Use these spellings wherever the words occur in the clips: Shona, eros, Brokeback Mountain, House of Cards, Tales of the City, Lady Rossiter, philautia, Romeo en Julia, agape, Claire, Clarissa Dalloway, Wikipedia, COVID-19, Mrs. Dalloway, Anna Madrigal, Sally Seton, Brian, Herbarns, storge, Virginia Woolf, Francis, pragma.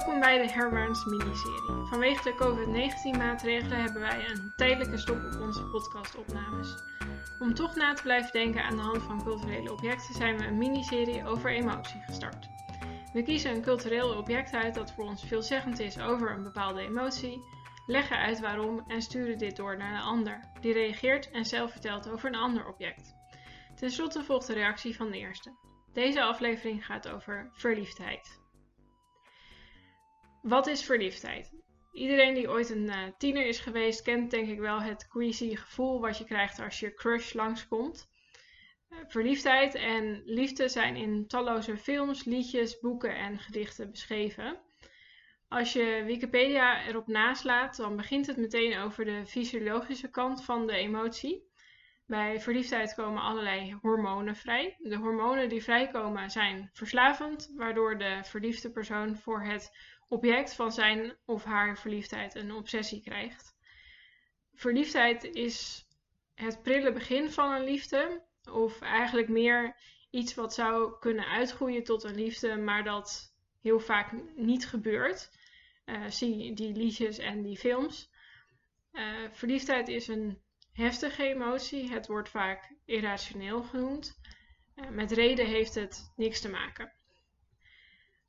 Welkom bij de Herbarns miniserie. Vanwege de COVID-19 maatregelen hebben wij een tijdelijke stop op onze podcastopnames. Om toch na te blijven denken aan de hand van culturele objecten zijn we een miniserie over emotie gestart. We kiezen een cultureel object uit dat voor ons veelzeggend is over een bepaalde emotie, leggen uit waarom en sturen dit door naar een ander, die reageert en zelf vertelt over een ander object. Ten slotte volgt de reactie van de eerste. Deze aflevering gaat over verliefdheid. Wat is verliefdheid? Iedereen die ooit een tiener is geweest kent denk ik wel het queasy gevoel wat je krijgt als je crush langskomt. Verliefdheid en liefde zijn in talloze films, liedjes, boeken en gedichten beschreven. Als je Wikipedia erop naslaat, dan begint het meteen over de fysiologische kant van de emotie. Bij verliefdheid komen allerlei hormonen vrij. De hormonen die vrijkomen zijn verslavend, waardoor de verliefde persoon voor het object van zijn of haar verliefdheid een obsessie krijgt. Verliefdheid is het prille begin van een liefde, of eigenlijk meer iets wat zou kunnen uitgroeien tot een liefde, maar dat heel vaak niet gebeurt. Zie die liedjes en die films. Verliefdheid is een heftige emotie, het wordt vaak irrationeel genoemd. Met reden heeft het niks te maken.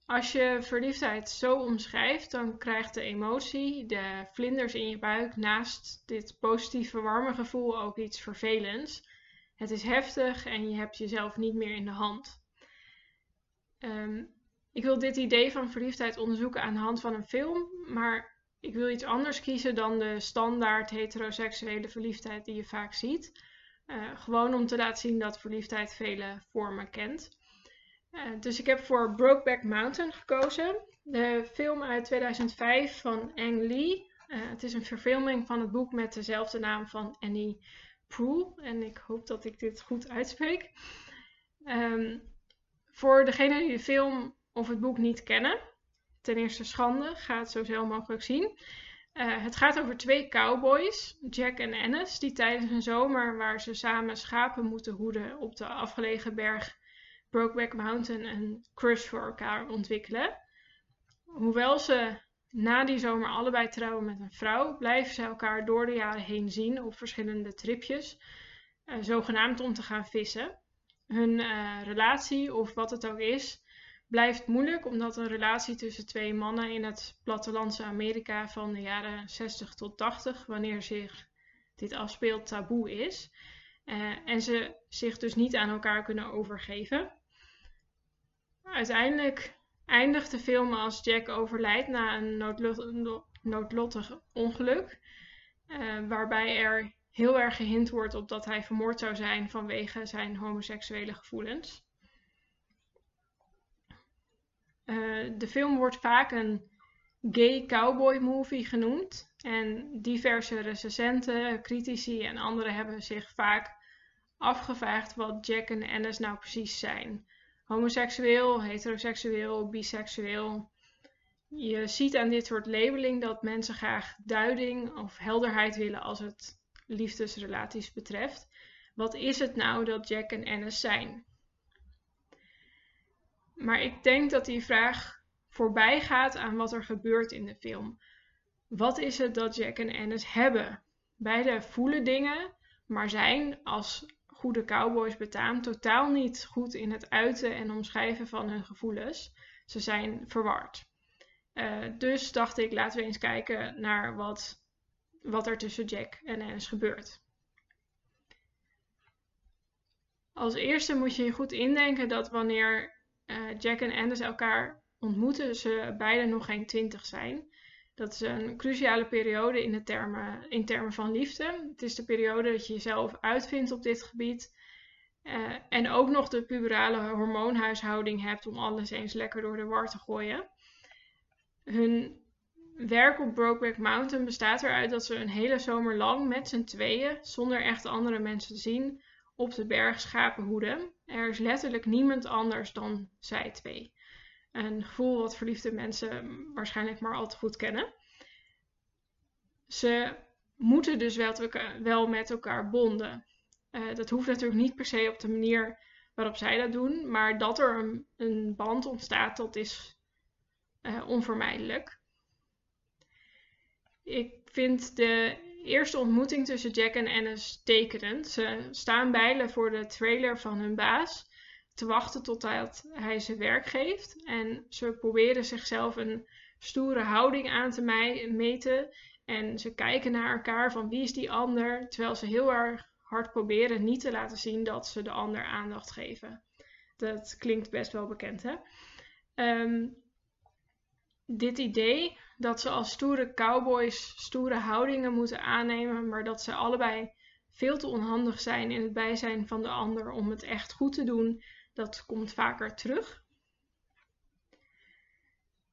Als je verliefdheid zo omschrijft, dan krijgt de emotie, de vlinders in je buik, naast dit positieve warme gevoel ook iets vervelends. Het is heftig en je hebt jezelf niet meer in de hand. Ik wil dit idee van verliefdheid onderzoeken aan de hand van een film, maar ik wil iets anders kiezen dan de standaard heteroseksuele verliefdheid die je vaak ziet. Gewoon om te laten zien dat verliefdheid vele vormen kent. Dus ik heb voor Brokeback Mountain gekozen. De film uit 2005 van Ang Lee. Het is een verfilming van het boek met dezelfde naam van Annie Proulx. En ik hoop dat ik dit goed uitspreek. Voor degenen die de film of het boek niet kennen. Ten eerste schande, ga het zo snel mogelijk zien. Het gaat over twee cowboys, Jack en Ennis, die tijdens een zomer waar ze samen schapen moeten hoeden op de afgelegen berg Brokeback Mountain een crush voor elkaar ontwikkelen. Hoewel ze na die zomer allebei trouwen met een vrouw, blijven ze elkaar door de jaren heen zien op verschillende tripjes, zogenaamd om te gaan vissen. Hun relatie, of wat het ook is, blijft moeilijk omdat een relatie tussen twee mannen in het plattelandse Amerika van de jaren 60 tot 80, wanneer zich dit afspeelt, taboe is. En ze zich dus niet aan elkaar kunnen overgeven. Uiteindelijk eindigt de film als Jack overlijdt na een noodlottig ongeluk. Waarbij er heel erg gehind wordt op dat hij vermoord zou zijn vanwege zijn homoseksuele gevoelens. De film wordt vaak een gay cowboy movie genoemd. En diverse recensenten, critici en anderen hebben zich vaak afgevraagd wat Jack en Ennis nou precies zijn. Homoseksueel, heteroseksueel, biseksueel. Je ziet aan dit soort labeling dat mensen graag duiding of helderheid willen als het liefdesrelaties betreft. Wat is het nou dat Jack en Ennis zijn? Maar ik denk dat die vraag voorbij gaat aan wat er gebeurt in de film. Wat is het dat Jack en Ennis hebben? Beide voelen dingen, maar zijn als goede cowboys betaamt totaal niet goed in het uiten en omschrijven van hun gevoelens. Ze zijn verward. Dus dacht ik, laten we eens kijken naar wat er tussen Jack en Ennis gebeurt. Als eerste moet je goed indenken dat wanneer Jack en Ennis elkaar ontmoeten, ze beiden nog geen 20 zijn. Dat is een cruciale periode in termen van liefde. Het is de periode dat je jezelf uitvindt op dit gebied. En ook nog de puberale hormoonhuishouding hebt om alles eens lekker door de war te gooien. Hun werk op Brokeback Mountain bestaat eruit dat ze een hele zomer lang met z'n tweeën, zonder echt andere mensen te zien, op de berg schapen hoeden. Er is letterlijk niemand anders dan zij twee. Een gevoel wat verliefde mensen waarschijnlijk maar al te goed kennen. Ze moeten dus wel met elkaar bonden. Dat hoeft natuurlijk niet per se op de manier waarop zij dat doen. Maar dat er een band ontstaat, dat is onvermijdelijk. Ik vind de eerste ontmoeting tussen Jack en Alice tekenend. Ze staan bijlen voor de trailer van hun baas te wachten totdat hij ze werk geeft. En ze proberen zichzelf een stoere houding aan te meten. En ze kijken naar elkaar van wie is die ander. Terwijl ze heel erg hard proberen niet te laten zien dat ze de ander aandacht geven. Dat klinkt best wel bekend, hè? Dit idee dat ze als stoere cowboys stoere houdingen moeten aannemen, maar dat ze allebei veel te onhandig zijn in het bijzijn van de ander om het echt goed te doen, dat komt vaker terug.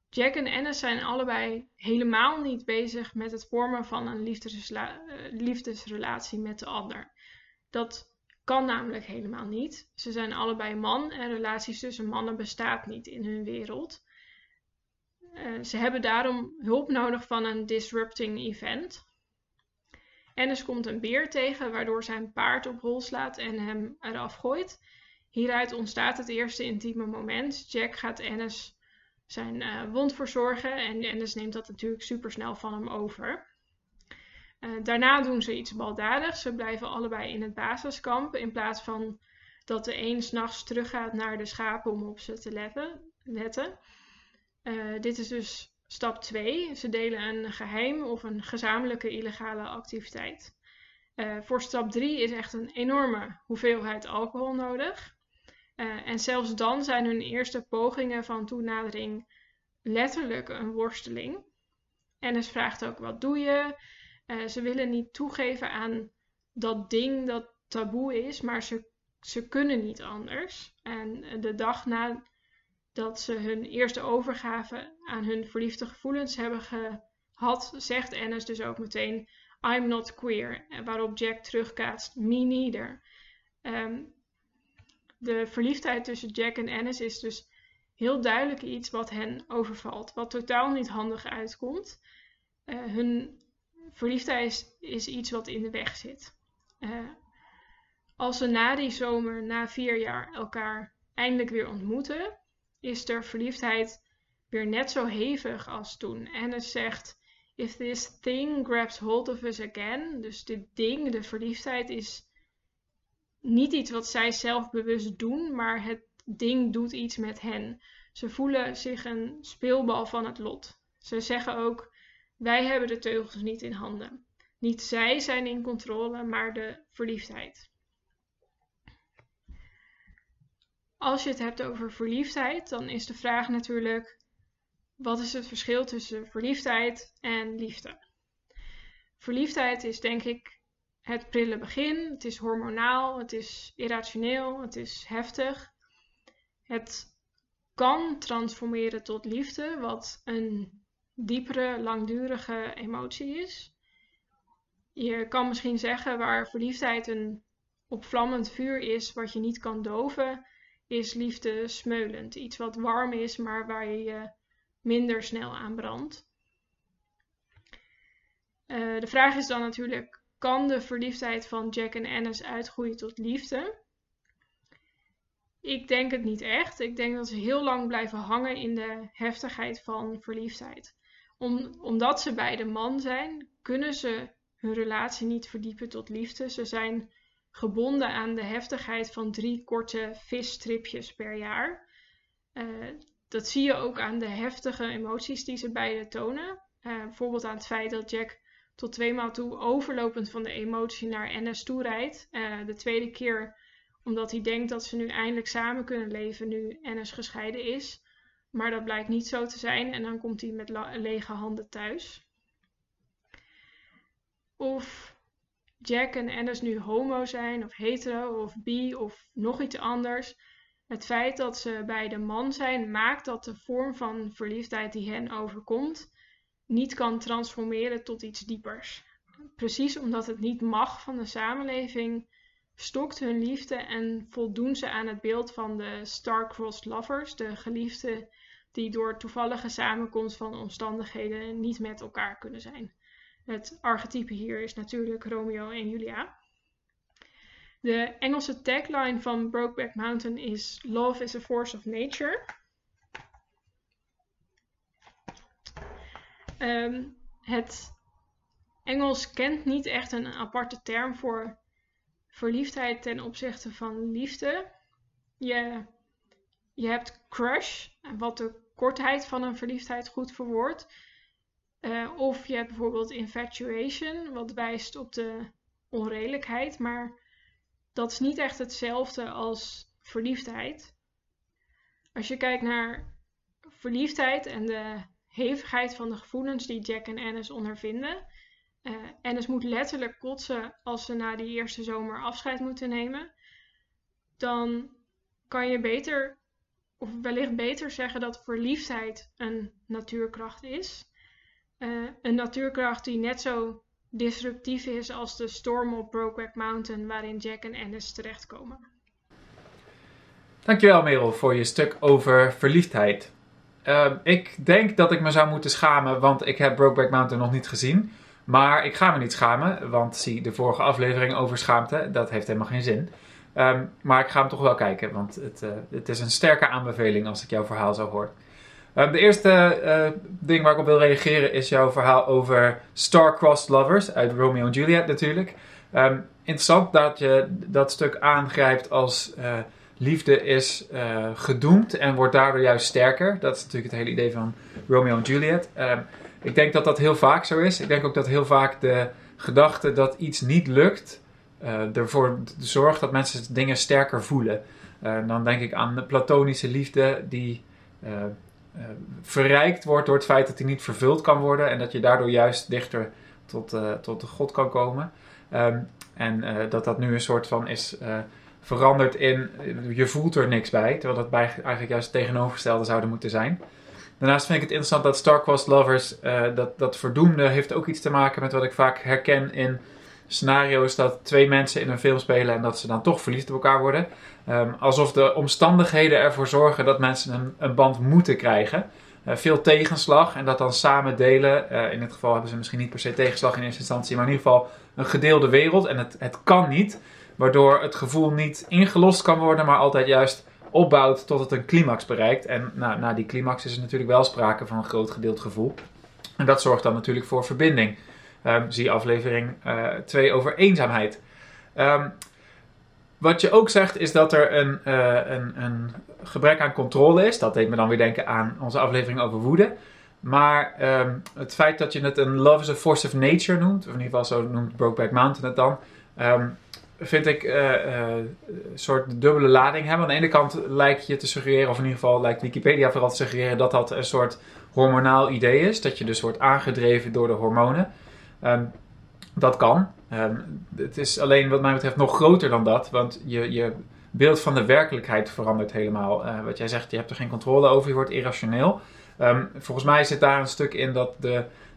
Jack en Anne zijn allebei helemaal niet bezig met het vormen van een liefdesrelatie met de ander. Dat kan namelijk helemaal niet. Ze zijn allebei man en relaties tussen mannen bestaat niet in hun wereld. Ze hebben daarom hulp nodig van een disrupting event. Annis komt een beer tegen waardoor zijn paard op hol slaat en hem eraf gooit. Hieruit ontstaat het eerste intieme moment. Jack gaat Annis zijn wond verzorgen en Annis neemt dat natuurlijk supersnel van hem over. Daarna doen ze iets baldadigs. Ze blijven allebei in het basiskamp in plaats van dat de een 's nachts teruggaat naar de schapen om op ze te letten. Dit is dus stap 2. Ze delen een geheim of een gezamenlijke illegale activiteit. Voor stap 3 is echt een enorme hoeveelheid alcohol nodig. En zelfs dan zijn hun eerste pogingen van toenadering letterlijk een worsteling. Annis vraagt ook, wat doe je? Ze willen niet toegeven aan dat ding dat taboe is, maar ze kunnen niet anders. En de dag na dat ze hun eerste overgave aan hun verliefde gevoelens hebben gehad, zegt Annis dus ook meteen, I'm not queer. Waarop Jack terugkaatst, me neither. De verliefdheid tussen Jack en Annis is dus heel duidelijk iets wat hen overvalt, wat totaal niet handig uitkomt. Hun verliefdheid is iets wat in de weg zit. Als ze na die zomer, na 4 jaar, elkaar eindelijk weer ontmoeten, is de verliefdheid weer net zo hevig als toen. En het zegt, if this thing grabs hold of us again. Dus dit ding, de verliefdheid, is niet iets wat zij zelfbewust doen, maar het ding doet iets met hen. Ze voelen zich een speelbal van het lot. Ze zeggen ook, wij hebben de teugels niet in handen. Niet zij zijn in controle, maar de verliefdheid. Als je het hebt over verliefdheid, dan is de vraag natuurlijk, wat is het verschil tussen verliefdheid en liefde? Verliefdheid is denk ik het prille begin, het is hormonaal, het is irrationeel, het is heftig. Het kan transformeren tot liefde, wat een diepere, langdurige emotie is. Je kan misschien zeggen, waar verliefdheid een opvlammend vuur is wat je niet kan doven, is liefde smeulend. Iets wat warm is, maar waar je je minder snel aan brandt. De vraag is dan natuurlijk, kan de verliefdheid van Jack en Annis uitgroeien tot liefde? Ik denk het niet echt. Ik denk dat ze heel lang blijven hangen in de heftigheid van verliefdheid. Omdat ze beide man zijn, kunnen ze hun relatie niet verdiepen tot liefde. Ze zijn gebonden aan de heftigheid van 3 korte visstripjes per jaar. Dat zie je ook aan de heftige emoties die ze beide tonen. Bijvoorbeeld aan het feit dat Jack tot 2 maal toe overlopend van de emotie naar Annis toe rijdt. De tweede keer omdat hij denkt dat ze nu eindelijk samen kunnen leven nu Annis gescheiden is. Maar dat blijkt niet zo te zijn en dan komt hij met lege handen thuis. Of Jack en Annis nu homo zijn, of hetero, of bi, of nog iets anders. Het feit dat ze beide man zijn, maakt dat de vorm van verliefdheid die hen overkomt, niet kan transformeren tot iets diepers. Precies omdat het niet mag van de samenleving, stokt hun liefde en voldoen ze aan het beeld van de star-crossed lovers, de geliefden die door toevallige samenkomst van omstandigheden niet met elkaar kunnen zijn. Het archetype hier is natuurlijk Romeo en Julia. De Engelse tagline van Brokeback Mountain is Love is a force of nature. Het Engels kent niet echt een aparte term voor verliefdheid ten opzichte van liefde. Je hebt crush, wat de kortheid van een verliefdheid goed verwoordt. Of je hebt bijvoorbeeld infatuation, wat wijst op de onredelijkheid. Maar dat is niet echt hetzelfde als verliefdheid. Als je kijkt naar verliefdheid en de hevigheid van de gevoelens die Jack en Alice ondervinden. Alice moet letterlijk kotsen als ze na die eerste zomer afscheid moeten nemen. Dan kan je beter, of wellicht beter zeggen dat verliefdheid een natuurkracht is. Een natuurkracht die net zo disruptief is als de storm op Brokeback Mountain waarin Jack en Alice terechtkomen. Dankjewel Merel voor je stuk over verliefdheid. Ik denk dat ik me zou moeten schamen, want ik heb Brokeback Mountain nog niet gezien. Maar ik ga me niet schamen, want zie de vorige aflevering over schaamte, dat heeft helemaal geen zin. Maar ik ga hem toch wel kijken, want het is een sterke aanbeveling als ik jouw verhaal zo hoor. De eerste ding waar ik op wil reageren is jouw verhaal over Star-Crossed Lovers uit Romeo en Julia natuurlijk. Interessant dat je dat stuk aangrijpt als liefde is gedoemd en wordt daardoor juist sterker. Dat is natuurlijk het hele idee van Romeo en Juliet. Ik denk dat dat heel vaak zo is. Ik denk ook dat heel vaak de gedachte dat iets niet lukt ervoor zorgt dat mensen dingen sterker voelen. Dan denk ik aan de platonische liefde die verrijkt wordt door het feit dat die niet vervuld kan worden en dat je daardoor juist dichter tot de God kan komen. Dat nu een soort van is veranderd in je voelt er niks bij, terwijl dat eigenlijk juist tegenovergestelde zouden moeten zijn. Daarnaast vind ik het interessant dat Star-Crossed Lovers, dat verdoemde, heeft ook iets te maken met wat ik vaak herken in scenario's dat twee mensen in een film spelen en dat ze dan toch verliefd op elkaar worden. Alsof de omstandigheden ervoor zorgen dat mensen een band moeten krijgen. Veel tegenslag en dat dan samen delen. In dit geval hebben ze misschien niet per se tegenslag in eerste instantie, maar in ieder geval een gedeelde wereld. En het kan niet, waardoor het gevoel niet ingelost kan worden, maar altijd juist opbouwt tot het een climax bereikt. En na die climax is er natuurlijk wel sprake van een groot gedeeld gevoel. En dat zorgt dan natuurlijk voor verbinding. Zie aflevering 2 over eenzaamheid. Wat je ook zegt is dat er een gebrek aan controle is. Dat deed me dan weer denken aan onze aflevering over woede. Maar het feit dat je het een love is a force of nature noemt, of in ieder geval zo noemt Brokeback Mountain het dan, vind ik een soort dubbele lading hebben. Aan de ene kant lijkt je te suggereren, of in ieder geval lijkt Wikipedia vooral te suggereren, dat dat een soort hormonaal idee is. Dat je dus wordt aangedreven door de hormonen. Dat kan. Het is alleen wat mij betreft nog groter dan dat. Want je beeld van de werkelijkheid verandert helemaal. Wat jij zegt, je hebt er geen controle over. Je wordt irrationeel. Volgens mij zit daar een stuk in dat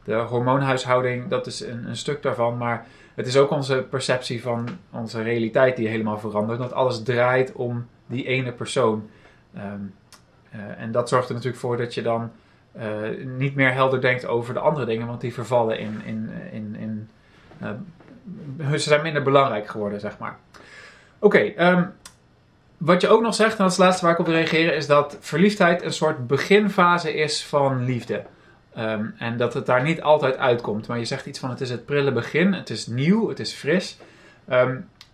de hormoonhuishouding, dat is een stuk daarvan. Maar het is ook onze perceptie van onze realiteit die helemaal verandert. Dat alles draait om die ene persoon. En dat zorgt er natuurlijk voor dat je dan niet meer helder denkt over de andere dingen, want die vervallen ze zijn minder belangrijk geworden, zeg maar. Oké, wat je ook nog zegt, en dat is het laatste waar ik op wil reageren, is dat verliefdheid een soort beginfase is van liefde. En dat het daar niet altijd uitkomt. Maar je zegt iets van het is het prille begin, het is nieuw, het is fris.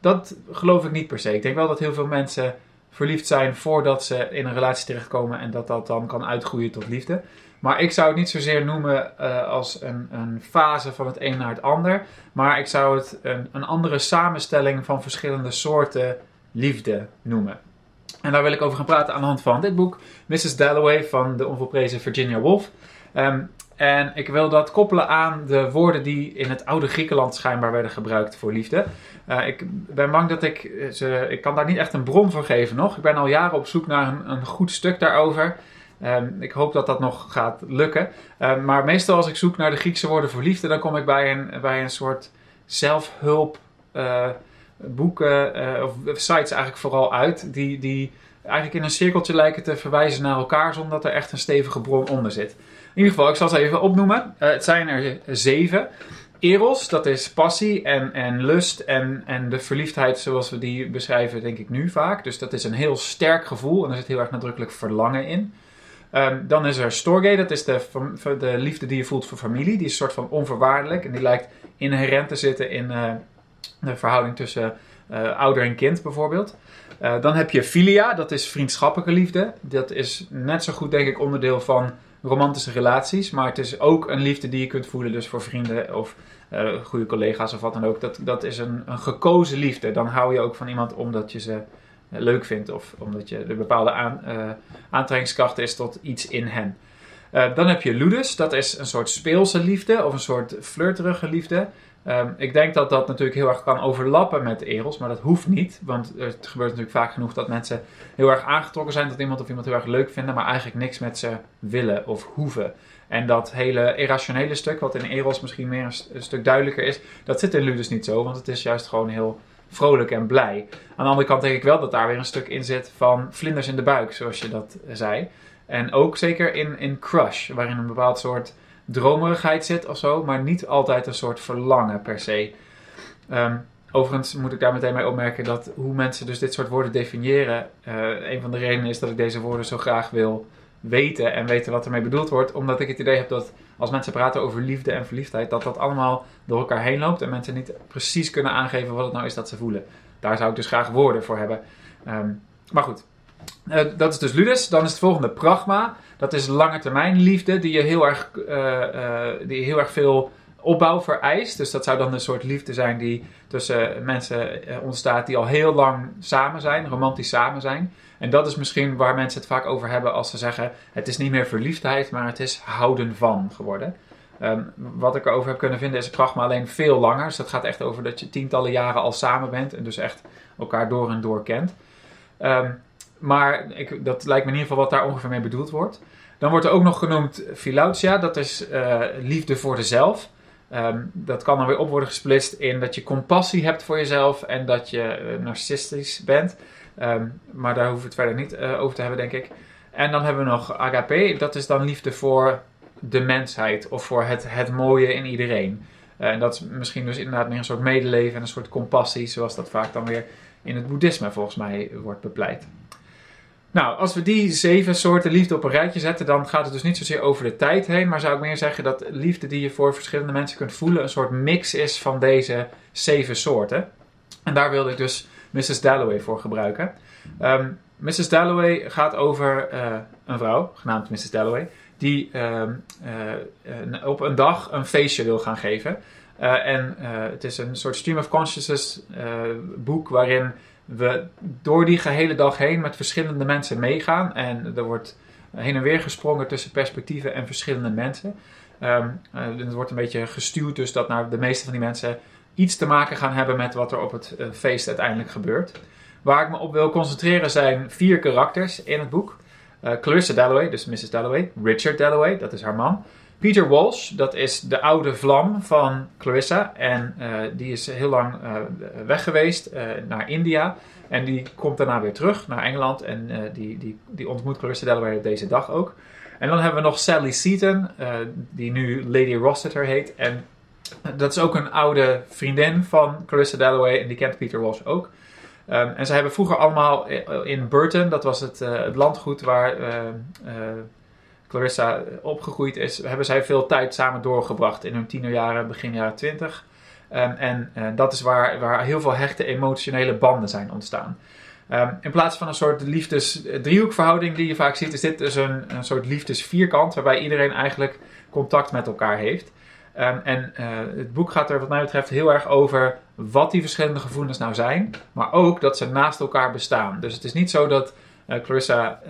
Dat geloof ik niet per se. Ik denk wel dat heel veel mensen verliefd zijn voordat ze in een relatie terechtkomen en dat dat dan kan uitgroeien tot liefde. Maar ik zou het niet zozeer noemen als een fase van het een naar het ander. Maar ik zou het een andere samenstelling van verschillende soorten liefde noemen. En daar wil ik over gaan praten aan de hand van dit boek, Mrs. Dalloway van de onvolprezen Virginia Woolf. En ik wil dat koppelen aan de woorden die in het oude Griekenland schijnbaar werden gebruikt voor liefde. Ik ben bang dat ik kan daar niet echt een bron voor geven nog. Ik ben al jaren op zoek naar een goed stuk daarover. Ik hoop dat dat nog gaat lukken. Maar meestal als ik zoek naar de Griekse woorden voor liefde, dan kom ik bij een soort zelfhulp boeken of sites eigenlijk vooral uit. Die eigenlijk in een cirkeltje lijken te verwijzen naar elkaar zonder dat er echt een stevige bron onder zit. In ieder geval, ik zal ze even opnoemen. Het zijn er 7. Eros, dat is passie en lust en de verliefdheid zoals we die beschrijven, denk ik nu vaak. Dus dat is een heel sterk gevoel en er zit heel erg nadrukkelijk verlangen in. Dan is er storge, dat is de liefde die je voelt voor familie. Die is een soort van onvoorwaardelijk en die lijkt inherent te zitten in de verhouding tussen ouder en kind bijvoorbeeld. Dan heb je filia, dat is vriendschappelijke liefde. Dat is net zo goed denk ik onderdeel van romantische relaties, maar het is ook een liefde die je kunt voelen dus voor vrienden of goede collega's of wat dan ook. Dat is een gekozen liefde. Dan hou je ook van iemand omdat je ze leuk vindt of omdat je de bepaalde aantrekkingskracht is tot iets in hen. Dan heb je ludus, dat is een soort speelse liefde of een soort flirterige liefde. Ik denk dat dat natuurlijk heel erg kan overlappen met eros, maar dat hoeft niet. Want het gebeurt natuurlijk vaak genoeg dat mensen heel erg aangetrokken zijn tot iemand of iemand heel erg leuk vinden, maar eigenlijk niks met ze willen of hoeven. En dat hele irrationele stuk, wat in eros misschien meer een stuk duidelijker is, dat zit in ludus niet zo, want het is juist gewoon heel vrolijk en blij. Aan de andere kant denk ik wel dat daar weer een stuk in zit van vlinders in de buik, zoals je dat zei. En ook zeker in crush, waarin een bepaald soort dromerigheid zit of zo, maar niet altijd een soort verlangen per se. Overigens moet ik daar meteen mee opmerken dat hoe mensen dus dit soort woorden definiëren, een van de redenen is dat ik deze woorden zo graag wil weten en weten wat ermee bedoeld wordt, omdat ik het idee heb dat als mensen praten over liefde en verliefdheid, dat dat allemaal door elkaar heen loopt en mensen niet precies kunnen aangeven wat het nou is dat ze voelen. Daar zou ik dus graag woorden voor hebben. Maar goed. Dat is dus ludus. Dan is het volgende pragma. Dat is lange termijn liefde die je heel erg veel opbouw vereist. Dus dat zou dan een soort liefde zijn die tussen mensen ontstaat die al heel lang samen zijn, romantisch samen zijn. En dat is misschien waar mensen het vaak over hebben als ze zeggen het is niet meer verliefdheid, maar het is houden van geworden. Wat ik erover heb kunnen vinden is het pragma alleen veel langer. Dus dat gaat echt over dat je tientallen jaren al samen bent en dus echt elkaar door en door kent. Maar dat lijkt me in ieder geval wat daar ongeveer mee bedoeld wordt. Dan wordt er ook nog genoemd philautia, dat is liefde voor de zelf. Dat kan dan weer op worden gesplitst in dat je compassie hebt voor jezelf en dat je narcistisch bent. Maar daar hoeven we het verder niet over te hebben, denk ik. En dan hebben we nog agape, dat is dan liefde voor de mensheid of voor het mooie in iedereen. En dat is misschien dus inderdaad meer een soort medeleven en een soort compassie, zoals dat vaak dan weer in het boeddhisme volgens mij wordt bepleit. Nou, als we die 7 soorten liefde op een rijtje zetten, dan gaat het dus niet zozeer over de tijd heen, maar zou ik meer zeggen dat liefde die je voor verschillende mensen kunt voelen een soort mix is van deze 7 soorten. En daar wilde ik dus Mrs. Dalloway voor gebruiken. Mrs. Dalloway gaat over een vrouw, genaamd Mrs. Dalloway, die op een dag een feestje wil gaan geven. Het is een soort stream of consciousness boek waarin we door die gehele dag heen met verschillende mensen meegaan. En er wordt heen en weer gesprongen tussen perspectieven en verschillende mensen. Het wordt een beetje gestuurd dus dat naar de meeste van die mensen iets te maken gaan hebben met wat er op het feest uiteindelijk gebeurt. Waar ik me op wil concentreren zijn 4 karakters in het boek. Clarissa Dalloway, dus Mrs. Dalloway. Richard Dalloway, dat is haar man. Peter Walsh, dat is de oude vlam van Clarissa en die is heel lang weg geweest naar India en die komt daarna weer terug naar Engeland en die ontmoet Clarissa Dalloway op deze dag ook. En dan hebben we nog Sally Seton, die nu Lady Rossiter heet en dat is ook een oude vriendin van Clarissa Dalloway en die kent Peter Walsh ook. En ze hebben vroeger allemaal in Bourton, dat was het landgoed waar Clarissa opgegroeid is, hebben zij veel tijd samen doorgebracht in hun tienerjaren, begin jaren 20. Dat is waar heel veel hechte emotionele banden zijn ontstaan. In plaats van een soort liefdes-driehoekverhouding die je vaak ziet, is dit dus een soort liefdesvierkant waarbij iedereen eigenlijk contact met elkaar heeft. Het boek gaat er wat mij betreft heel erg over wat die verschillende gevoelens nou zijn, maar ook dat ze naast elkaar bestaan. Dus het is niet zo dat Clarissa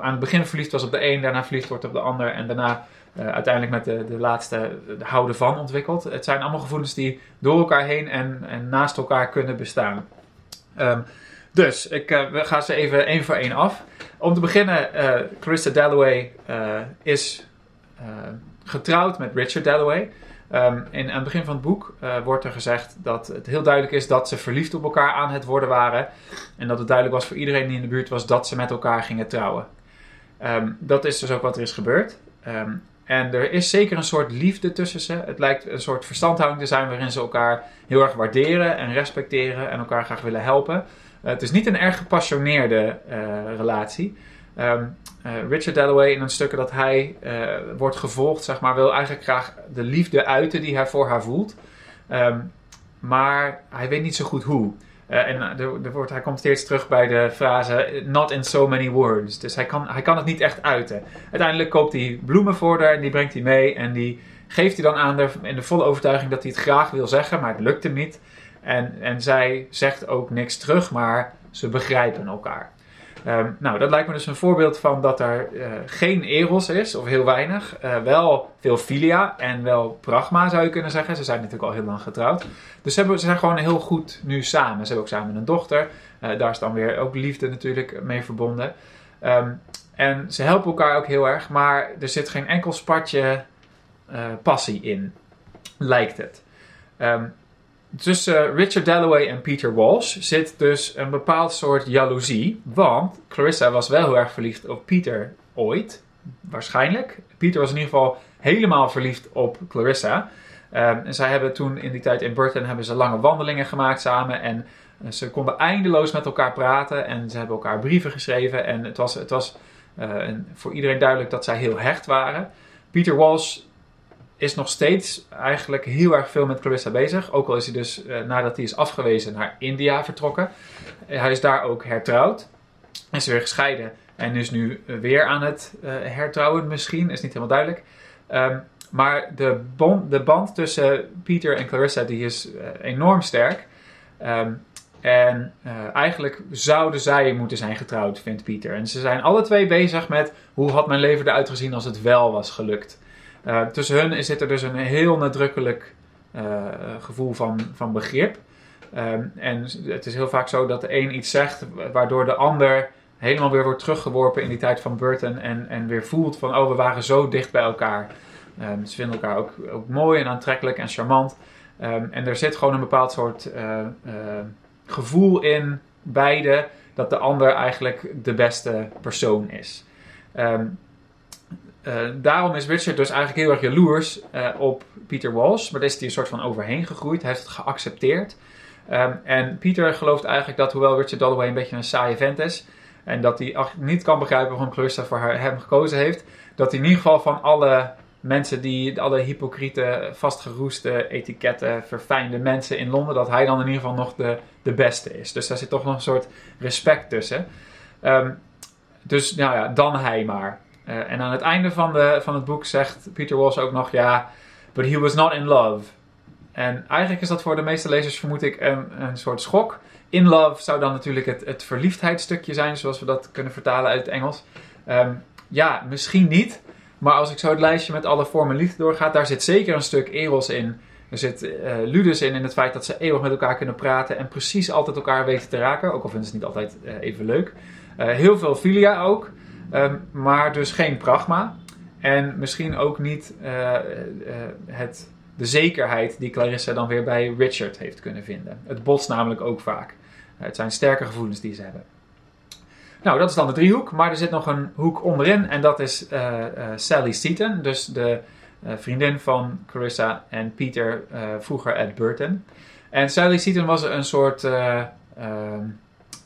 aan het begin verliefd was op de een, daarna verliefd wordt op de ander en daarna uiteindelijk met de laatste de houden van ontwikkeld. Het zijn allemaal gevoelens die door elkaar heen en naast elkaar kunnen bestaan. Dus ik ga ze even 1 voor 1 af. Om te beginnen, Clarissa Dalloway is getrouwd met Richard Dalloway. Aan het begin van het boek wordt er gezegd dat het heel duidelijk is dat ze verliefd op elkaar aan het worden waren. En dat het duidelijk was voor iedereen die in de buurt was dat ze met elkaar gingen trouwen. Dat is dus ook wat er is gebeurd. En er is zeker een soort liefde tussen ze. Het lijkt een soort verstandhouding te zijn waarin ze elkaar heel erg waarderen en respecteren en elkaar graag willen helpen. Het is niet een erg gepassioneerde relatie. Richard Dalloway in een stuk dat hij wordt gevolgd, zeg maar, wil eigenlijk graag de liefde uiten die hij voor haar voelt. Maar hij weet niet zo goed hoe. Hij komt steeds terug bij de frase not in so many words. Dus hij kan het niet echt uiten. Uiteindelijk koopt hij bloemen voor haar en die brengt hij mee. En die geeft hij dan aan haar in de volle overtuiging dat hij het graag wil zeggen, maar het lukt hem niet. En zij zegt ook niks terug, maar ze begrijpen elkaar. Nou, dat lijkt me dus een voorbeeld van dat er geen eros is, of heel weinig. Wel veel filia en wel pragma zou je kunnen zeggen. Ze zijn natuurlijk al heel lang getrouwd. Dus ze zijn gewoon heel goed nu samen. Ze hebben ook samen een dochter. Daar is dan weer ook liefde natuurlijk mee verbonden. En ze helpen elkaar ook heel erg, maar er zit geen enkel spatje passie in, lijkt het. Tussen Richard Dalloway en Peter Walsh zit dus een bepaald soort jaloezie. Want Clarissa was wel heel erg verliefd op Peter ooit. Waarschijnlijk. Peter was in ieder geval helemaal verliefd op Clarissa. En zij hebben toen in die tijd in Bourton lange wandelingen gemaakt samen. En ze konden eindeloos met elkaar praten. En ze hebben elkaar brieven geschreven. En het was voor iedereen duidelijk dat zij heel hecht waren. Peter Walsh is nog steeds eigenlijk heel erg veel met Clarissa bezig. Ook al is hij dus, nadat hij is afgewezen, naar India vertrokken. Hij is daar ook hertrouwd. Hij is weer gescheiden. En is nu weer aan het hertrouwen misschien. Is niet helemaal duidelijk. Maar de band tussen Peter en Clarissa die is enorm sterk. En eigenlijk zouden zij moeten zijn getrouwd, vindt Peter. En ze zijn alle twee bezig met hoe had mijn leven eruit gezien als het wel was gelukt. Tussen hun zit er dus een heel nadrukkelijk gevoel van begrip. En het is heel vaak zo dat de een iets zegt, waardoor de ander helemaal weer wordt teruggeworpen in die tijd van Bourton. En weer voelt van, oh, we waren zo dicht bij elkaar. Ze vinden elkaar ook mooi en aantrekkelijk en charmant. En er zit gewoon een bepaald soort gevoel in beide, dat de ander eigenlijk de beste persoon is. Daarom is Richard dus eigenlijk heel erg jaloers op Peter Walsh. Maar daar is hij een soort van overheen gegroeid. Hij heeft het geaccepteerd. En Peter gelooft eigenlijk dat, hoewel Richard Dalloway een beetje een saaie vent is, en dat hij niet kan begrijpen waarom Clarissa voor hem gekozen heeft, dat hij in ieder geval van alle mensen die, alle hypocriete, vastgeroeste etiketten, verfijnde mensen in Londen, dat hij dan in ieder geval nog de beste is. Dus daar zit toch nog een soort respect tussen. Dus nou ja, dan hij maar. En aan het einde van het boek zegt Peter Walsh ook nog, ja, but he was not in love. En eigenlijk is dat voor de meeste lezers, vermoed ik, een soort schok. In love zou dan natuurlijk het verliefdheidsstukje zijn, zoals we dat kunnen vertalen uit het Engels. Ja, misschien niet, maar als ik zo het lijstje met alle vormen liefde doorga, daar zit zeker een stuk eros in. Er zit ludus in het feit dat ze eeuwig met elkaar kunnen praten en precies altijd elkaar weten te raken. Ook al vinden ze het niet altijd even leuk. Heel veel filia ook. Maar dus geen pragma. En misschien ook niet de zekerheid die Clarissa dan weer bij Richard heeft kunnen vinden. Het botst namelijk ook vaak. Het zijn sterke gevoelens die ze hebben. Nou, dat is dan de driehoek. Maar er zit nog een hoek onderin. En dat is Sally Seton. Dus de vriendin van Clarissa en Peter vroeger at Bourton. En Sally Seton was een soort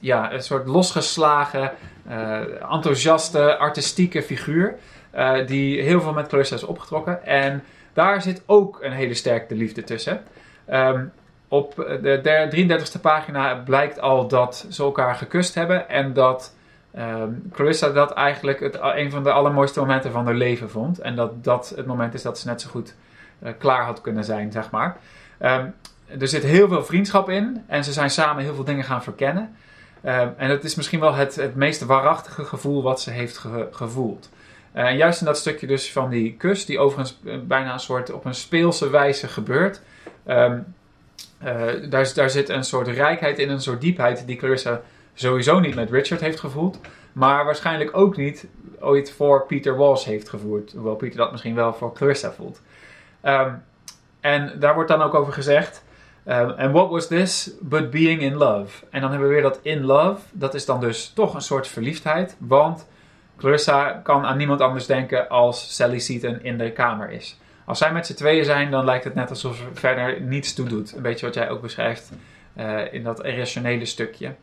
een soort losgeslagen, enthousiaste, artistieke figuur die heel veel met Clarissa is opgetrokken. En daar zit ook een hele sterke liefde tussen. Op de 33e pagina blijkt al dat ze elkaar gekust hebben en dat Clarissa dat eigenlijk een van de allermooiste momenten van haar leven vond. En dat dat het moment is dat ze net zo goed klaar had kunnen zijn, zeg maar. Er zit heel veel vriendschap in en ze zijn samen heel veel dingen gaan verkennen. En dat is misschien wel het meest waarachtige gevoel wat ze heeft gevoeld. En juist in dat stukje dus van die kus, die overigens bijna een soort op een speelse wijze gebeurt. Daar zit een soort rijkheid in, een soort diepheid die Clarissa sowieso niet met Richard heeft gevoeld. Maar waarschijnlijk ook niet ooit voor Peter Walsh heeft gevoerd. Hoewel Peter dat misschien wel voor Clarissa voelt. En daar wordt dan ook over gezegd, and what was this but being in love? En dan hebben we weer dat in love, dat is dan dus toch een soort verliefdheid, want Clarissa kan aan niemand anders denken als Sally Seton in de kamer is. Als zij met z'n tweeën zijn, dan lijkt het net alsof ze verder niets toe doet. Een beetje wat jij ook beschrijft in dat irrationele stukje.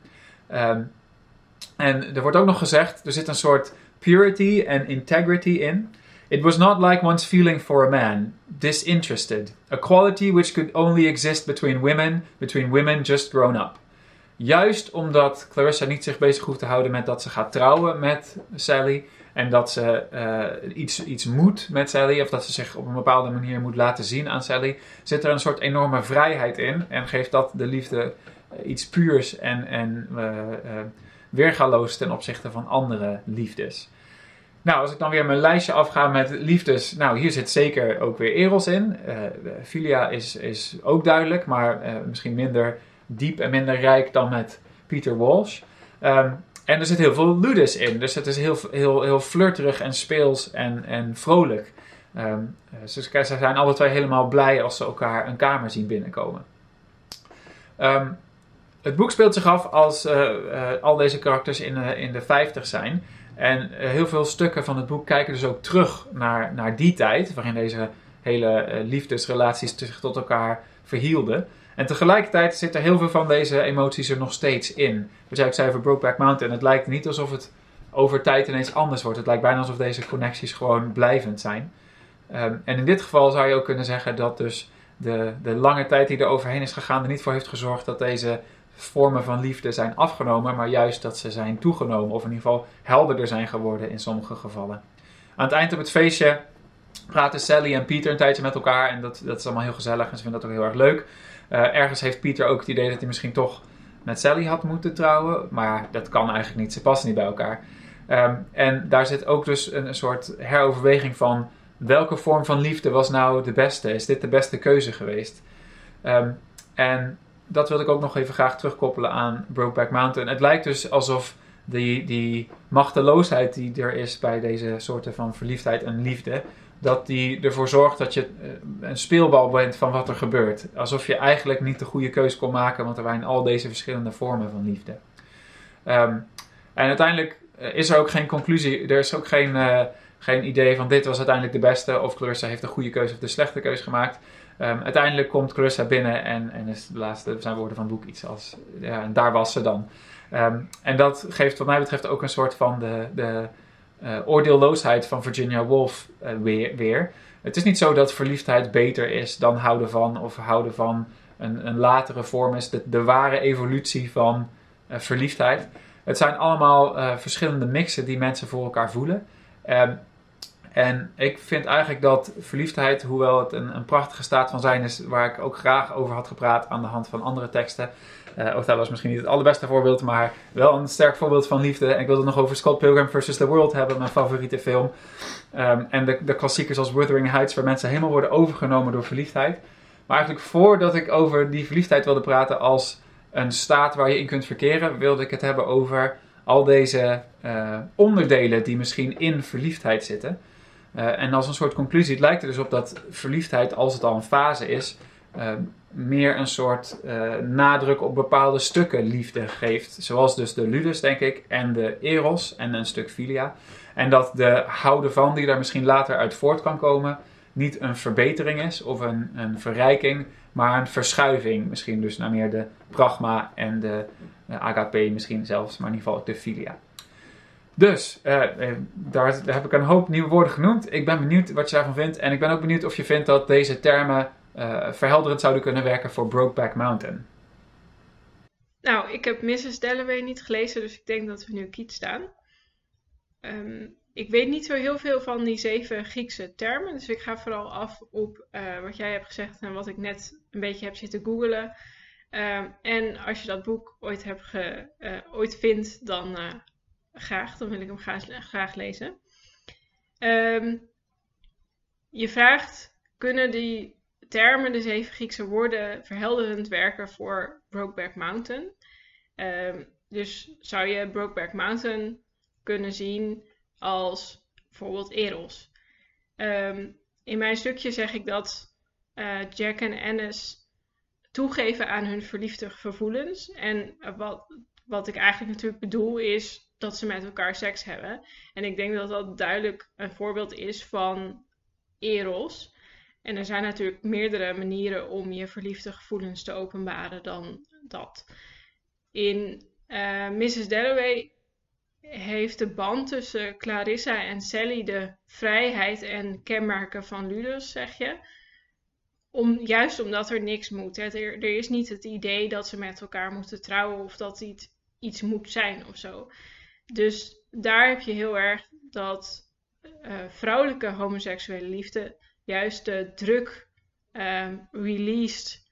En er wordt ook nog gezegd, er zit een soort purity en integrity in. It was not like one's feeling for a man, disinterested. A quality which could only exist between women just grown up. Juist omdat Clarissa niet zich bezig hoeft te houden met dat ze gaat trouwen met Sally. En dat ze iets moet met Sally. Of dat ze zich op een bepaalde manier moet laten zien aan Sally. Zit er een soort enorme vrijheid in. En geeft dat de liefde iets puurs en weergaloos ten opzichte van andere liefdes. Nou, als ik dan weer mijn lijstje afga met liefdes. Nou, hier zit zeker ook weer Eros in. Filia is ook duidelijk. Maar misschien minder diep en minder rijk dan met Peter Walsh. En er zit heel veel ludus in. Dus het is heel flirterig en speels en vrolijk. Ze zijn alle twee helemaal blij als ze elkaar een kamer zien binnenkomen. Het boek speelt zich af als al deze karakters in de 50 zijn. En heel veel stukken van het boek kijken dus ook terug naar die tijd. Waarin deze hele liefdesrelaties zich tot elkaar verhielden. En tegelijkertijd zit er heel veel van deze emoties er nog steeds in. Dus ik zei over Brokeback Mountain, het lijkt niet alsof het over tijd ineens anders wordt. Het lijkt bijna alsof deze connecties gewoon blijvend zijn. En in dit geval zou je ook kunnen zeggen dat dus de lange tijd die er overheen is gegaan er niet voor heeft gezorgd dat deze vormen van liefde zijn afgenomen, maar juist dat ze zijn toegenomen. Of in ieder geval helderder zijn geworden in sommige gevallen. Aan het eind op het feestje praten Sally en Peter een tijdje met elkaar. En dat is allemaal heel gezellig en ze vinden dat ook heel erg leuk. Ergens heeft Peter ook het idee dat hij misschien toch met Sally had moeten trouwen. Maar dat kan eigenlijk niet, ze passen niet bij elkaar. En daar zit ook dus een soort heroverweging van welke vorm van liefde was nou de beste? Is dit de beste keuze geweest? En dat wil ik ook nog even graag terugkoppelen aan Brokeback Mountain. Het lijkt dus alsof die machteloosheid die er is bij deze soorten van verliefdheid en liefde, dat die ervoor zorgt dat je een speelbal bent van wat er gebeurt. Alsof je eigenlijk niet de goede keuze kon maken, want er waren al deze verschillende vormen van liefde. En uiteindelijk is er ook geen conclusie. Er is ook geen idee van dit was uiteindelijk de beste, of Clarissa heeft de goede keuze of de slechte keuze gemaakt. Uiteindelijk komt Clarissa binnen en is de laatste zijn woorden van het boek iets als, ja, en daar was ze dan. En dat geeft wat mij betreft ook een soort van de oordeelloosheid van Virginia Woolf weer. Het is niet zo dat verliefdheid beter is dan houden van, of houden van een latere vorm is. De ware evolutie van verliefdheid. Het zijn allemaal verschillende mixen die mensen voor elkaar voelen. En ik vind eigenlijk dat verliefdheid, hoewel het een prachtige staat van zijn is, waar ik ook graag over had gepraat aan de hand van andere teksten. Othello is misschien niet het allerbeste voorbeeld, maar wel een sterk voorbeeld van liefde. En ik wil het nog over Scott Pilgrim vs. The World hebben, mijn favoriete film. En de klassiekers als Wuthering Heights, waar mensen helemaal worden overgenomen door verliefdheid. Maar eigenlijk voordat ik over die verliefdheid wilde praten als een staat waar je in kunt verkeren, wilde ik het hebben over al deze onderdelen die misschien in verliefdheid zitten. En als een soort conclusie, het lijkt er dus op dat verliefdheid, als het al een fase is, meer een soort nadruk op bepaalde stukken liefde geeft. Zoals dus de ludus, denk ik, en de eros en een stuk filia. En dat de houden van, die daar misschien later uit voort kan komen, niet een verbetering is of een verrijking, maar een verschuiving. Misschien dus naar meer de pragma en de agape misschien zelfs, maar in ieder geval de filia. Dus, daar heb ik een hoop nieuwe woorden genoemd. Ik ben benieuwd wat je daarvan vindt. En ik ben ook benieuwd of je vindt dat deze termen verhelderend zouden kunnen werken voor Brokeback Mountain. Nou, ik heb Mrs. Dalloway niet gelezen, dus ik denk dat we nu kiet staan. Ik weet niet zo heel veel van die 7 Griekse termen. Dus ik ga vooral af op wat jij hebt gezegd en wat ik net een beetje heb zitten googlen. En als je dat boek ooit vindt, dan dan wil ik hem graag lezen. Je vraagt, kunnen die termen, de 7 Griekse woorden, verhelderend werken voor Brokeback Mountain? Dus zou je Brokeback Mountain kunnen zien als bijvoorbeeld Eros? In mijn stukje zeg ik dat Jack en Annis toegeven aan hun verliefde gevoelens. En wat ik eigenlijk natuurlijk bedoel is dat ze met elkaar seks hebben. En ik denk dat dat duidelijk een voorbeeld is van eros. En er zijn natuurlijk meerdere manieren om je verliefde gevoelens te openbaren dan dat. In Mrs. Dalloway heeft de band tussen Clarissa en Sally de vrijheid en kenmerken van Ludus, zeg je? Juist omdat er niks moet. Er is niet het idee dat ze met elkaar moeten trouwen of dat iets moet zijn of zo. Dus daar heb je heel erg dat vrouwelijke homoseksuele liefde juist de druk released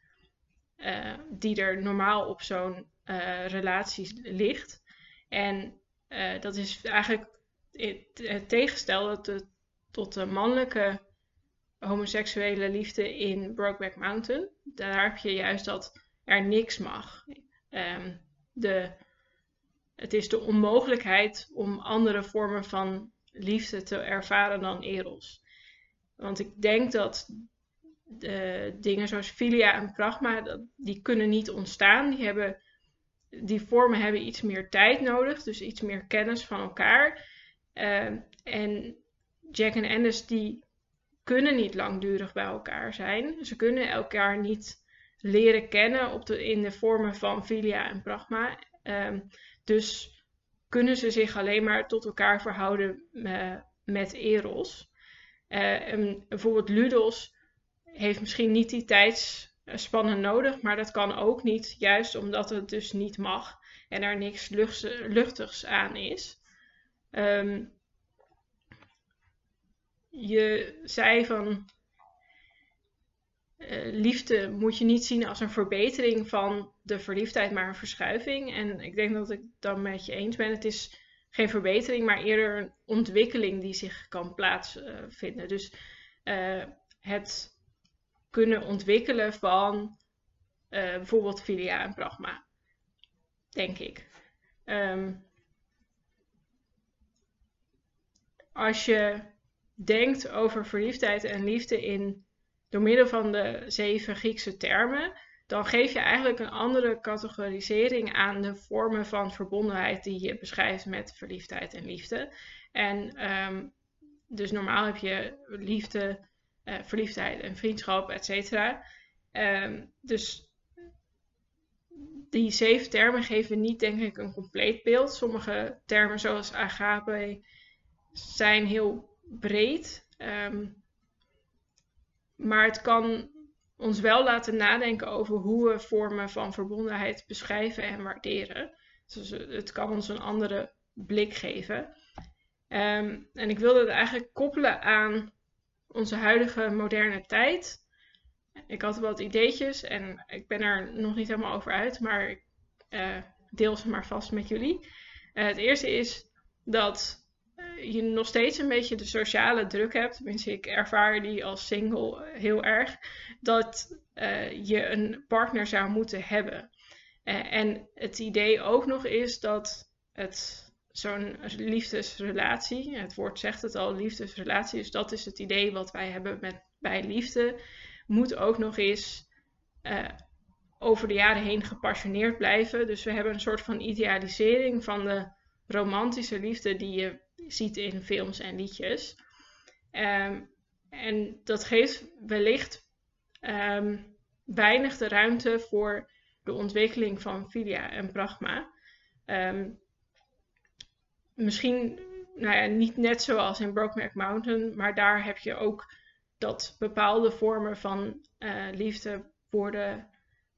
die er normaal op zo'n relatie ligt. En dat is eigenlijk het tegenstel tot de mannelijke homoseksuele liefde in Brokeback Mountain. Daar heb je juist dat er niks mag. Het is de onmogelijkheid om andere vormen van liefde te ervaren dan eros. Want ik denk dat de dingen zoals philia en pragma, die kunnen niet ontstaan. Die vormen hebben iets meer tijd nodig, dus iets meer kennis van elkaar. En Jack en Alice die kunnen niet langdurig bij elkaar zijn. Ze kunnen elkaar niet leren kennen in de vormen van philia en pragma. Dus kunnen ze zich alleen maar tot elkaar verhouden met eros. En bijvoorbeeld Ludus heeft misschien niet die tijdsspannen nodig, maar dat kan ook niet, juist omdat het dus niet mag en er niks luchtigs aan is. Je zei van liefde moet je niet zien als een verbetering van de verliefdheid, maar een verschuiving. En ik denk dat ik dan met je eens ben. Het is geen verbetering, maar eerder een ontwikkeling die zich kan plaatsvinden. Dus het kunnen ontwikkelen van bijvoorbeeld philia en pragma, denk ik. Als je denkt over verliefdheid en liefde door middel van de 7 Griekse termen, dan geef je eigenlijk een andere categorisering aan de vormen van verbondenheid die je beschrijft met verliefdheid en liefde. En dus normaal heb je liefde, verliefdheid en vriendschap, et cetera. Dus die 7 termen geven niet, denk ik, een compleet beeld. Sommige termen zoals agape zijn heel breed. Maar het kan ons wel laten nadenken over hoe we vormen van verbondenheid beschrijven en waarderen. Dus het kan ons een andere blik geven. En ik wilde het eigenlijk koppelen aan onze huidige moderne tijd. Ik had wat ideetjes en ik ben er nog niet helemaal over uit, maar ik deel ze maar vast met jullie. Het eerste is dat je nog steeds een beetje de sociale druk hebt. Tenminste, ik ervaar die als single heel erg. Dat je een partner zou moeten hebben. En het idee ook nog is dat zo'n liefdesrelatie, het woord zegt het al, liefdesrelatie, dus dat is het idee wat wij hebben bij liefde, moet ook nog eens over de jaren heen gepassioneerd blijven. Dus we hebben een soort van idealisering van de romantische liefde die je ziet in films en liedjes. En dat geeft wellicht weinig de ruimte voor de ontwikkeling van philia en pragma. Misschien niet net zoals in Brokeback Mountain, maar daar heb je ook dat bepaalde vormen van liefde worden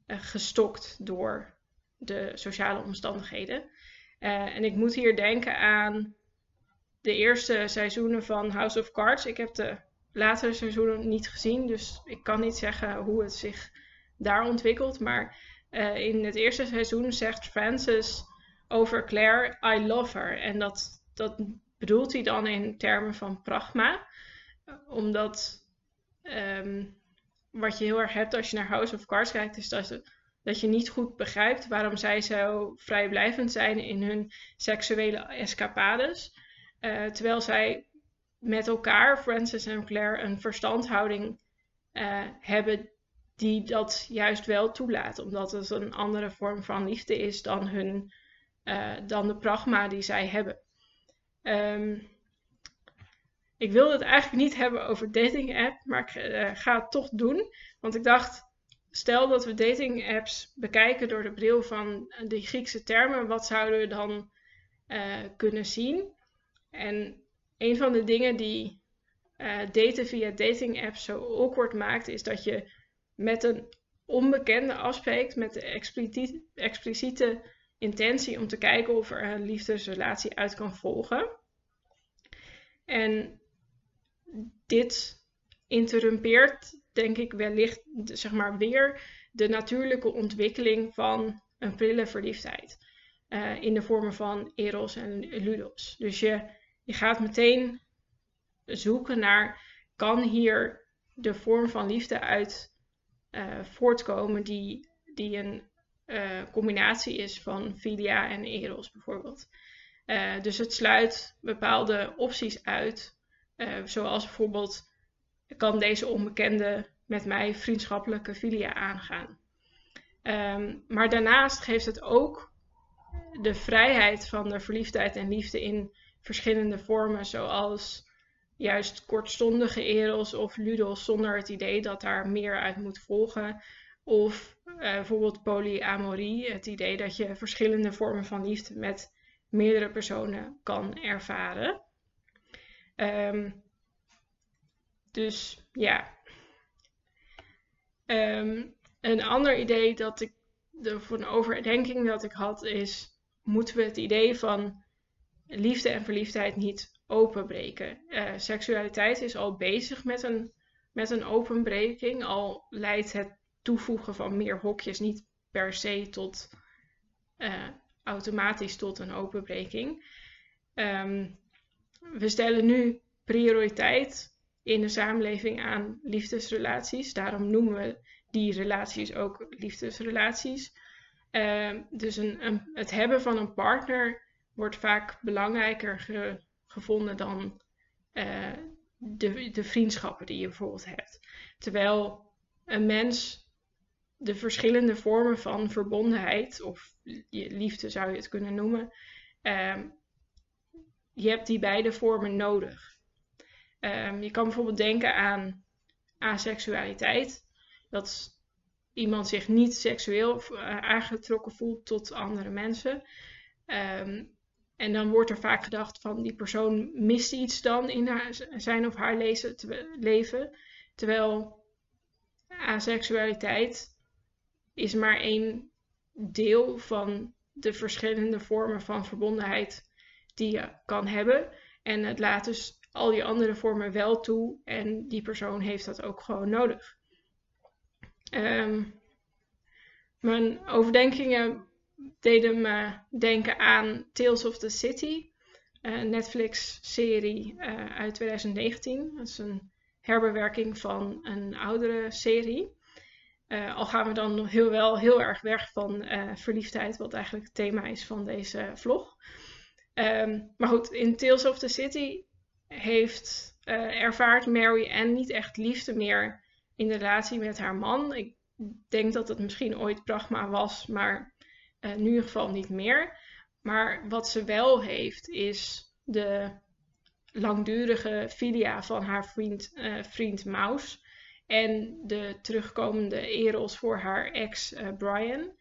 gestokt door de sociale omstandigheden. En ik moet hier denken aan de eerste seizoenen van House of Cards. Ik heb de latere seizoenen niet gezien, dus ik kan niet zeggen hoe het zich daar ontwikkelt. Maar in het eerste seizoen zegt Francis over Claire, I love her. En dat bedoelt hij dan in termen van pragma. Omdat wat je heel erg hebt als je naar House of Cards kijkt, is dat je niet goed begrijpt waarom zij zo vrijblijvend zijn in hun seksuele escapades. Terwijl zij met elkaar, Francis en Claire, een verstandhouding hebben die dat juist wel toelaat. Omdat het een andere vorm van liefde is dan dan de pragma die zij hebben. Ik wilde het eigenlijk niet hebben over dating app, maar ik ga het toch doen. Want ik dacht, stel dat we dating apps bekijken door de bril van die Griekse termen, wat zouden we dan kunnen zien. En een van de dingen die daten via dating apps zo awkward maakt, is dat je met een onbekende afspreekt met de expliciete intentie om te kijken of er een liefdesrelatie uit kan volgen. En dit interrumpeert, denk ik, wellicht weer de natuurlijke ontwikkeling van een prille verliefdheid. In de vormen van eros en ludos. Dus je gaat meteen zoeken naar, kan hier de vorm van liefde uit voortkomen die een combinatie is van filia en eros bijvoorbeeld. Dus het sluit bepaalde opties uit, zoals bijvoorbeeld, kan deze onbekende met mij vriendschappelijke filia aangaan. Maar daarnaast geeft het ook de vrijheid van de verliefdheid en liefde in verschillende vormen, zoals juist kortstondige eros of ludos zonder het idee dat daar meer uit moet volgen. Of bijvoorbeeld polyamorie, het idee dat je verschillende vormen van liefde met meerdere personen kan ervaren. Dus ja. Een ander idee dat ik, een overdenking dat ik had, is: moeten we het idee van liefde en verliefdheid niet openbreken? Seksualiteit is al bezig met een openbreking, al leidt het toevoegen van meer hokjes niet per se tot automatisch tot een openbreking. We stellen nu prioriteit in de samenleving aan liefdesrelaties. Daarom noemen we die relaties ook liefdesrelaties. Dus het hebben van een partner wordt vaak belangrijker gevonden dan de vriendschappen die je bijvoorbeeld hebt. Terwijl een mens de verschillende vormen van verbondenheid, of liefde zou je het kunnen noemen, je hebt die beide vormen nodig. Je kan bijvoorbeeld denken aan aseksualiteit. Dat iemand zich niet seksueel aangetrokken voelt tot andere mensen. En dan wordt er vaak gedacht van, die persoon mist iets dan in zijn of haar leven. Terwijl aseksualiteit is maar één deel van de verschillende vormen van verbondenheid die je kan hebben. En het laat dus al die andere vormen wel toe, en die persoon heeft dat ook gewoon nodig. Mijn overdenkingen deden me denken aan Tales of the City, een Netflix-serie uit 2019. Dat is een herbewerking van een oudere serie. Al gaan we dan heel erg weg van verliefdheid, wat eigenlijk het thema is van deze vlog. Maar goed, in Tales of the City ervaart Mary Ann niet echt liefde meer in de relatie met haar man. Ik denk dat het misschien ooit pragma was, maar in ieder geval niet meer. Maar wat ze wel heeft, is de langdurige filia van haar vriend Maus. En de terugkomende eros voor haar ex Brian.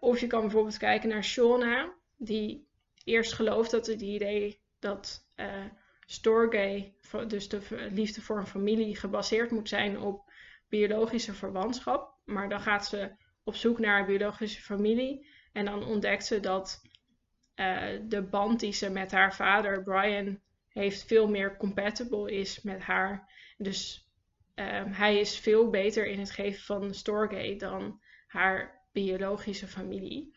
Of je kan bijvoorbeeld kijken naar Shona, die eerst gelooft dat het idee dat storge, dus de liefde voor een familie, gebaseerd moet zijn op biologische verwantschap. Maar dan gaat ze op zoek naar een biologische familie. En dan ontdekt ze dat de band die ze met haar vader, Brian, heeft veel meer compatible is met haar. Dus hij is veel beter in het geven van storge dan haar biologische familie.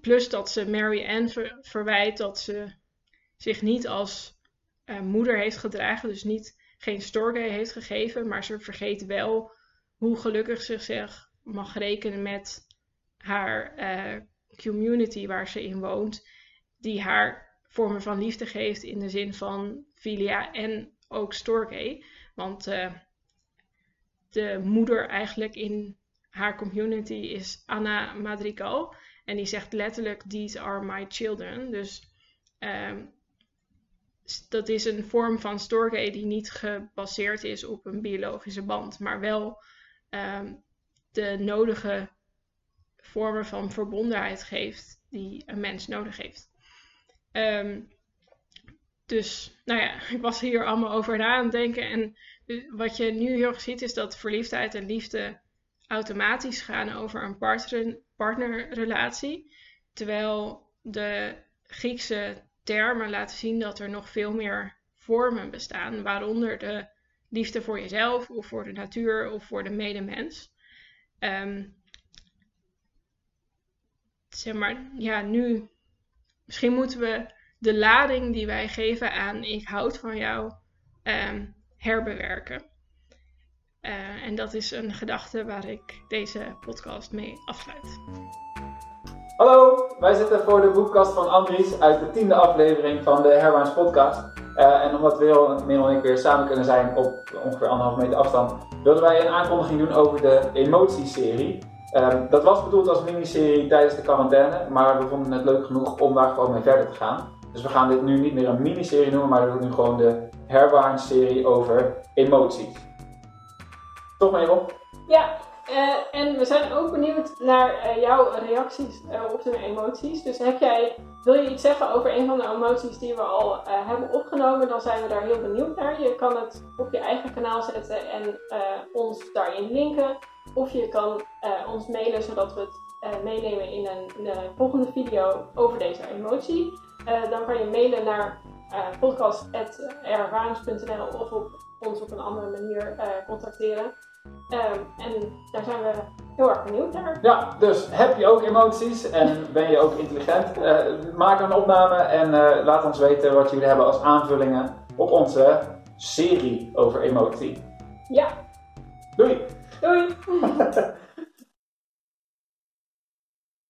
Plus dat ze Mary Ann verwijt dat ze zich niet als moeder heeft gedragen, dus geen storge heeft gegeven, maar ze vergeet wel hoe gelukkig ze zich mag rekenen met haar community waar ze in woont, die haar vormen van liefde geeft in de zin van filia en ook storge. Want de moeder eigenlijk in haar community is Anna Madrigal en die zegt letterlijk, these are my children. Dus dat is een vorm van storge die niet gebaseerd is op een biologische band, maar wel de nodige vormen van verbondenheid geeft die een mens nodig heeft. Dus, nou ja, ik was hier allemaal over na aan het denken. En wat je nu heel erg ziet is dat verliefdheid en liefde automatisch gaan over een partnerrelatie. Terwijl de Griekse termen laten zien dat er nog veel meer vormen bestaan. Waaronder de liefde voor jezelf of voor de natuur of voor de medemens. Zeg maar, ja, nu... Misschien moeten we de lading die wij geven aan ik houd van jou herbewerken. En dat is een gedachte waar ik deze podcast mee afsluit. Hallo, wij zitten voor de boekkast van Andries uit de 10e aflevering van de Herbarns podcast. En omdat Merel en ik weer samen kunnen zijn op ongeveer 1,5 meter afstand, wilden wij een aankondiging doen over de emotieserie. Dat was bedoeld als miniserie tijdens de quarantaine, maar we vonden het leuk genoeg om daar gewoon mee verder te gaan. Dus we gaan dit nu niet meer een miniserie noemen, maar we doen nu gewoon de Herbarns-serie over emoties. Toch, Merel? Ja, en we zijn ook benieuwd naar jouw reacties op de emoties. Dus wil je iets zeggen over een van de emoties die we al hebben opgenomen, dan zijn we daar heel benieuwd naar. Je kan het op je eigen kanaal zetten en ons daarin linken. Of je kan ons mailen zodat we het meenemen in een volgende video over deze emotie. Dan kan je mailen naar podcast@herbarns.nl of ons op een andere manier contacteren. En daar zijn we heel erg benieuwd naar. Ja, dus heb je ook emoties en ben je ook intelligent? Maak een opname en laat ons weten wat jullie hebben als aanvullingen op onze serie over emotie. Ja. Doei! Doei!